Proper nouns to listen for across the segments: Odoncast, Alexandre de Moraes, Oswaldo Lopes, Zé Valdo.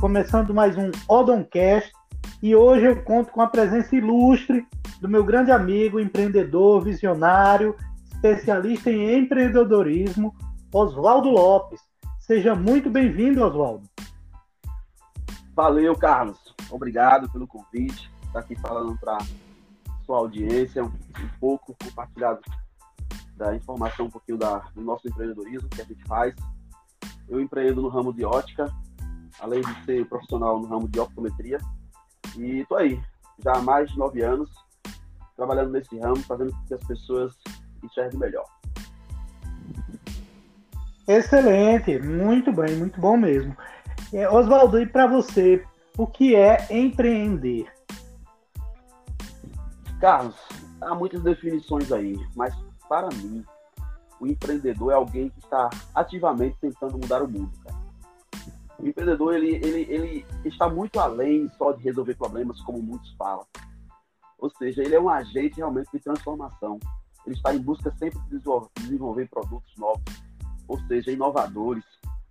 começando mais um Odoncast, e hoje eu conto com a presença ilustre do meu grande amigo, empreendedor, visionário, especialista em empreendedorismo, Oswaldo Lopes. Seja muito bem-vindo, Oswaldo. Valeu, Carlos. Obrigado pelo convite. Estar aqui falando para sua audiência, um pouco compartilhado da informação, um pouquinho do nosso empreendedorismo que a gente faz. Eu empreendo no ramo de ótica, além de ser profissional no ramo de optometria. E estou aí, já há mais de 9 anos, trabalhando nesse ramo, fazendo com que as pessoas enxerguem melhor. Excelente, muito bem, muito bom mesmo. Oswaldo, e para você, o que é empreender? Carlos, há muitas definições aí, mas para mim, o empreendedor é alguém que está ativamente tentando mudar o mundo, cara. O empreendedor, ele está muito além só de resolver problemas, como muitos falam. Ou seja, ele é um agente realmente de transformação. Ele está em busca sempre de desenvolver produtos novos, ou seja, inovadores,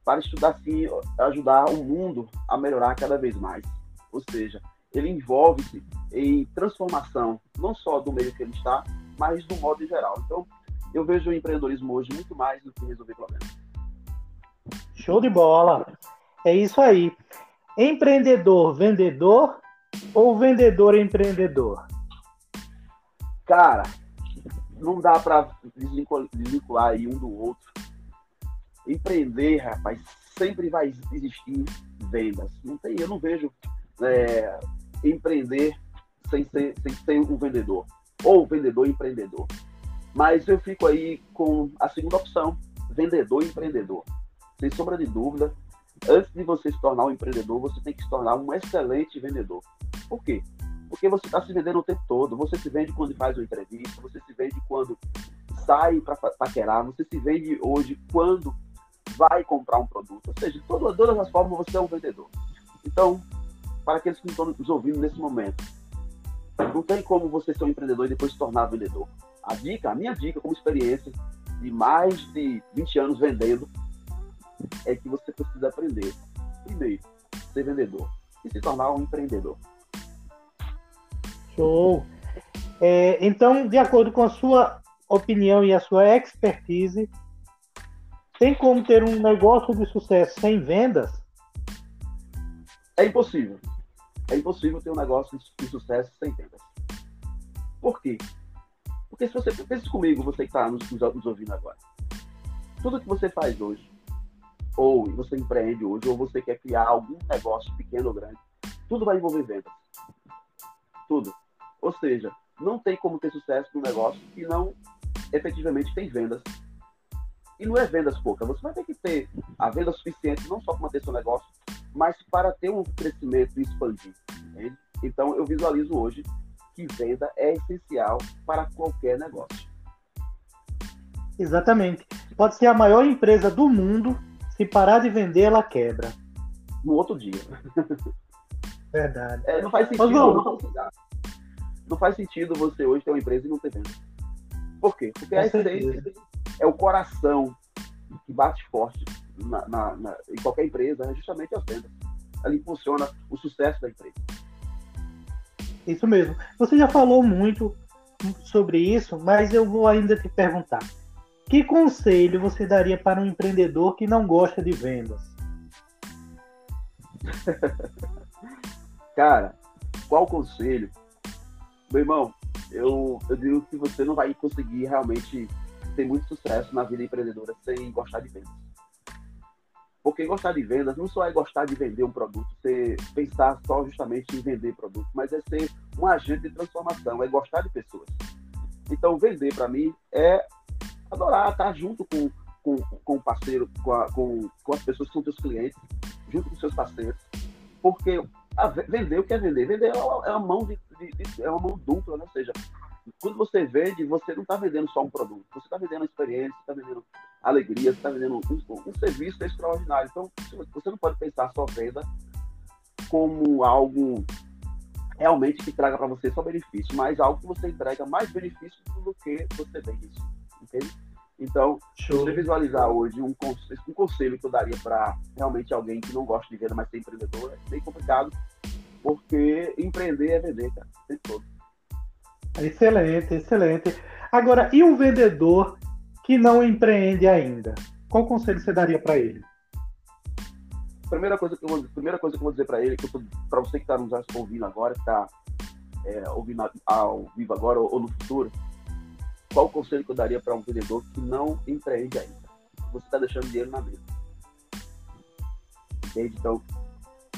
para estudar assim, ajudar o mundo a melhorar cada vez mais. Ou seja, ele envolve-se em transformação, não só do meio que ele está, mas do modo em geral. Então, eu vejo o empreendedorismo hoje muito mais do que resolver problemas. Show de bola! É isso aí. Empreendedor, vendedor ou vendedor, empreendedor? Cara, não dá para desvincular aí um do outro. Empreender, rapaz, sempre vai existir vendas. Não tem, eu não vejo empreender sem ser um vendedor. Ou vendedor, empreendedor. Mas eu fico aí com a segunda opção, vendedor, empreendedor. Sem sombra de dúvida. Antes de você se tornar um empreendedor, você tem que se tornar um excelente vendedor. Por quê? Porque você está se vendendo o tempo todo. Você se vende quando faz uma entrevista, você se vende quando sai para paquerar, você se vende hoje quando vai comprar um produto. Ou seja, todas as formas você é um vendedor. Então, para aqueles que estão nos ouvindo nesse momento, não tem como você ser um empreendedor e depois se tornar vendedor. A minha dica, como experiência de mais de 20 anos vendendo, é que você precisa aprender, primeiro, ser vendedor e se tornar um empreendedor. Show! Então, de acordo com a sua opinião e a sua expertise, tem como ter um negócio de sucesso sem vendas? É impossível. É impossível ter um negócio de sucesso sem vendas. Por quê? Porque se você pensa comigo, você que está nos ouvindo agora, tudo que você faz hoje, ou você empreende hoje, ou você quer criar algum negócio pequeno ou grande, tudo vai envolver vendas. Tudo. Ou seja, não tem como ter sucesso num negócio que não efetivamente tem vendas. E não é vendas pouca. Você vai ter que ter a venda suficiente, não só para manter seu negócio, mas para ter um crescimento e expandir. Entende? Então, eu visualizo hoje que venda é essencial para qualquer negócio. Exatamente. Pode ser a maior empresa do mundo, se parar de vender, ela quebra. No outro dia. Verdade. Não faz sentido. Não faz sentido você hoje ter uma empresa e não ter venda. Por quê? Porque a essência é o coração que bate forte em qualquer empresa, justamente as vendas. Ela impulsiona o sucesso da empresa. Isso mesmo. Você já falou muito sobre isso, mas eu vou ainda te perguntar. Que conselho você daria para um empreendedor que não gosta de vendas? Cara, qual conselho? Meu irmão, eu digo que você não vai conseguir realmente ter muito sucesso na vida empreendedora sem gostar de vendas. Porque gostar de vendas não só é gostar de vender um produto, pensar só justamente em vender produto, mas é ser um agente de transformação, é gostar de pessoas. Então, vender para mim é adorar estar junto com o parceiro, com as pessoas que são seus clientes, junto com seus parceiros, porque vender o que é vender? Vender é uma mão dupla, né? Ou seja, quando você vende, você não está vendendo só um produto, você está vendendo experiência, você está vendendo alegria, você está vendendo um serviço extraordinário. Então, você não pode pensar só venda como algo realmente que traga para você só benefício, mas algo que você entrega mais benefício do que você vende isso. Entende? Então, show. Se você visualizar hoje um conselho que eu daria para realmente alguém que não gosta de venda, mas ser empreendedor, é bem complicado, porque empreender é vender, cara, o tempo todo. Excelente, excelente. Agora, e um vendedor que não empreende ainda? Qual conselho você daria para ele? Primeira coisa que eu vou dizer para ele, para você que está nos ouvindo agora, que está ouvindo ao vivo agora ou no futuro, qual o conselho que eu daria para um vendedor que não empreende ainda? Você está deixando dinheiro na mesa. Entende? Então,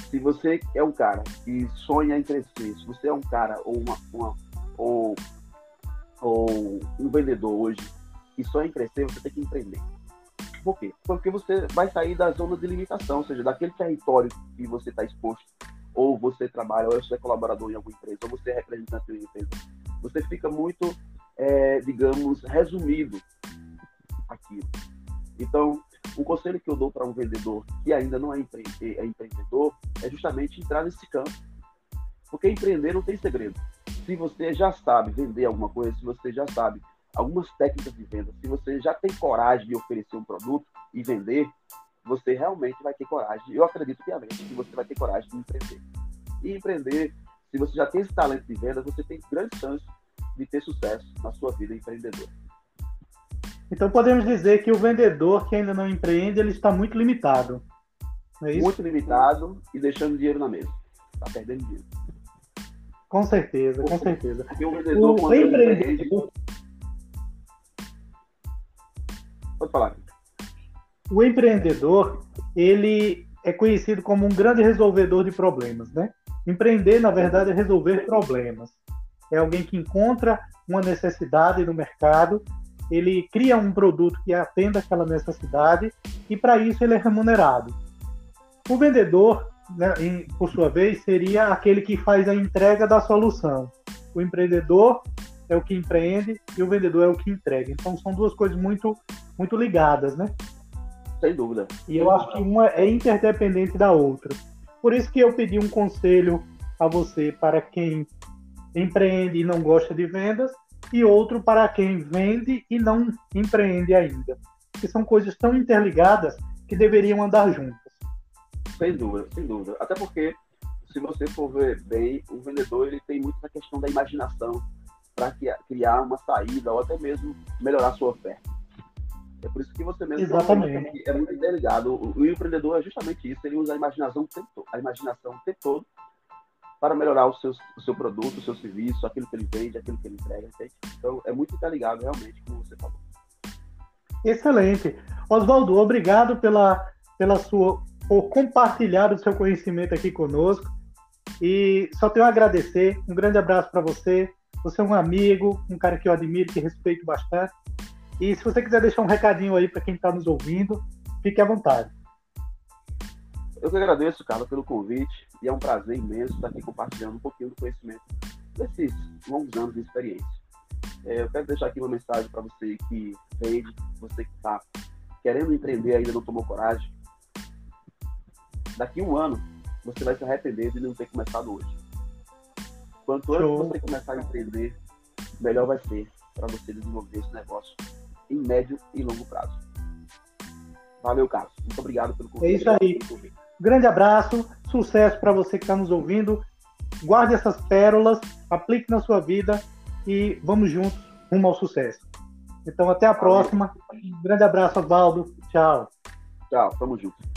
se você é um cara que sonha em crescer, se você é um cara ou um vendedor hoje que sonha em crescer, você tem que empreender. Por quê? Porque você vai sair da zona de limitação, ou seja, daquele território que você está exposto, ou você trabalha, ou você é colaborador em alguma empresa, ou você é representante de uma empresa. Você fica muito, digamos, resumido aquilo. Então, o conselho que eu dou para um vendedor que ainda não é empreendedor é justamente entrar nesse campo. Porque empreender não tem segredo. Se você já sabe vender alguma coisa, se você já sabe algumas técnicas de venda, se você já tem coragem de oferecer um produto e vender, você realmente vai ter coragem. Eu acredito piamente que você vai ter coragem de empreender. E empreender, se você já tem esse talento de venda, você tem grande chance de ter sucesso na sua vida empreendedora. Então podemos dizer que o vendedor que ainda não empreende, ele está muito limitado. Não é isso? Muito limitado e deixando dinheiro na mesa. Está perdendo dinheiro. Com certeza, com certeza. Porque o vendedor, quando empreende... Pode falar. O empreendedor, ele é conhecido como um grande resolvedor de problemas, né? Empreender, na verdade, é resolver problemas. É alguém que encontra uma necessidade no mercado, ele cria um produto que atenda aquela necessidade e, para isso, ele é remunerado. O vendedor, né, por sua vez, seria aquele que faz a entrega da solução. O empreendedor é o que empreende e o vendedor é o que entrega. Então, são duas coisas muito ligadas, né? Sem dúvida. E eu acho que uma é interdependente da outra. Por isso que eu pedi um conselho a você para quem empreende e não gosta de vendas, e outro para quem vende e não empreende ainda. Que são coisas tão interligadas que deveriam andar juntas. Sem dúvida, sem dúvida. Até porque, se você for ver bem, o vendedor, ele tem muito essa questão da imaginação para criar uma saída ou até mesmo melhorar a sua oferta. É por isso que você mesmo... Exatamente. É muito delegado. O empreendedor é justamente isso. Ele usa a imaginação o tempo todo para melhorar o seu produto, o seu serviço, aquilo que ele vende, aquilo que ele entrega. Entende? Então, é muito interligado, realmente, como você falou. Excelente. Oswaldo, obrigado por compartilhar o seu conhecimento aqui conosco. E só tenho a agradecer. Um grande abraço para você. Você é um amigo, um cara que eu admiro, que respeito bastante. E se você quiser deixar um recadinho aí para quem está nos ouvindo, fique à vontade. Eu que agradeço, Carlos, pelo convite. E é um prazer imenso estar aqui compartilhando um pouquinho do conhecimento desses longos anos de experiência. Eu quero deixar aqui uma mensagem para você que vende, você que está querendo empreender e ainda não tomou coragem. Daqui a 1 ano, você vai se arrepender de não ter começado hoje. Quanto antes você começar a empreender, melhor vai ser para você desenvolver esse negócio em médio e longo prazo. Valeu, Carlos. Muito obrigado pelo convite. É isso aí. Grande abraço, sucesso para você que está nos ouvindo. Guarde essas pérolas, aplique na sua vida e vamos juntos rumo ao sucesso. Então, até a próxima. Grande abraço, Oswaldo. Tchau. Tchau, tamo junto.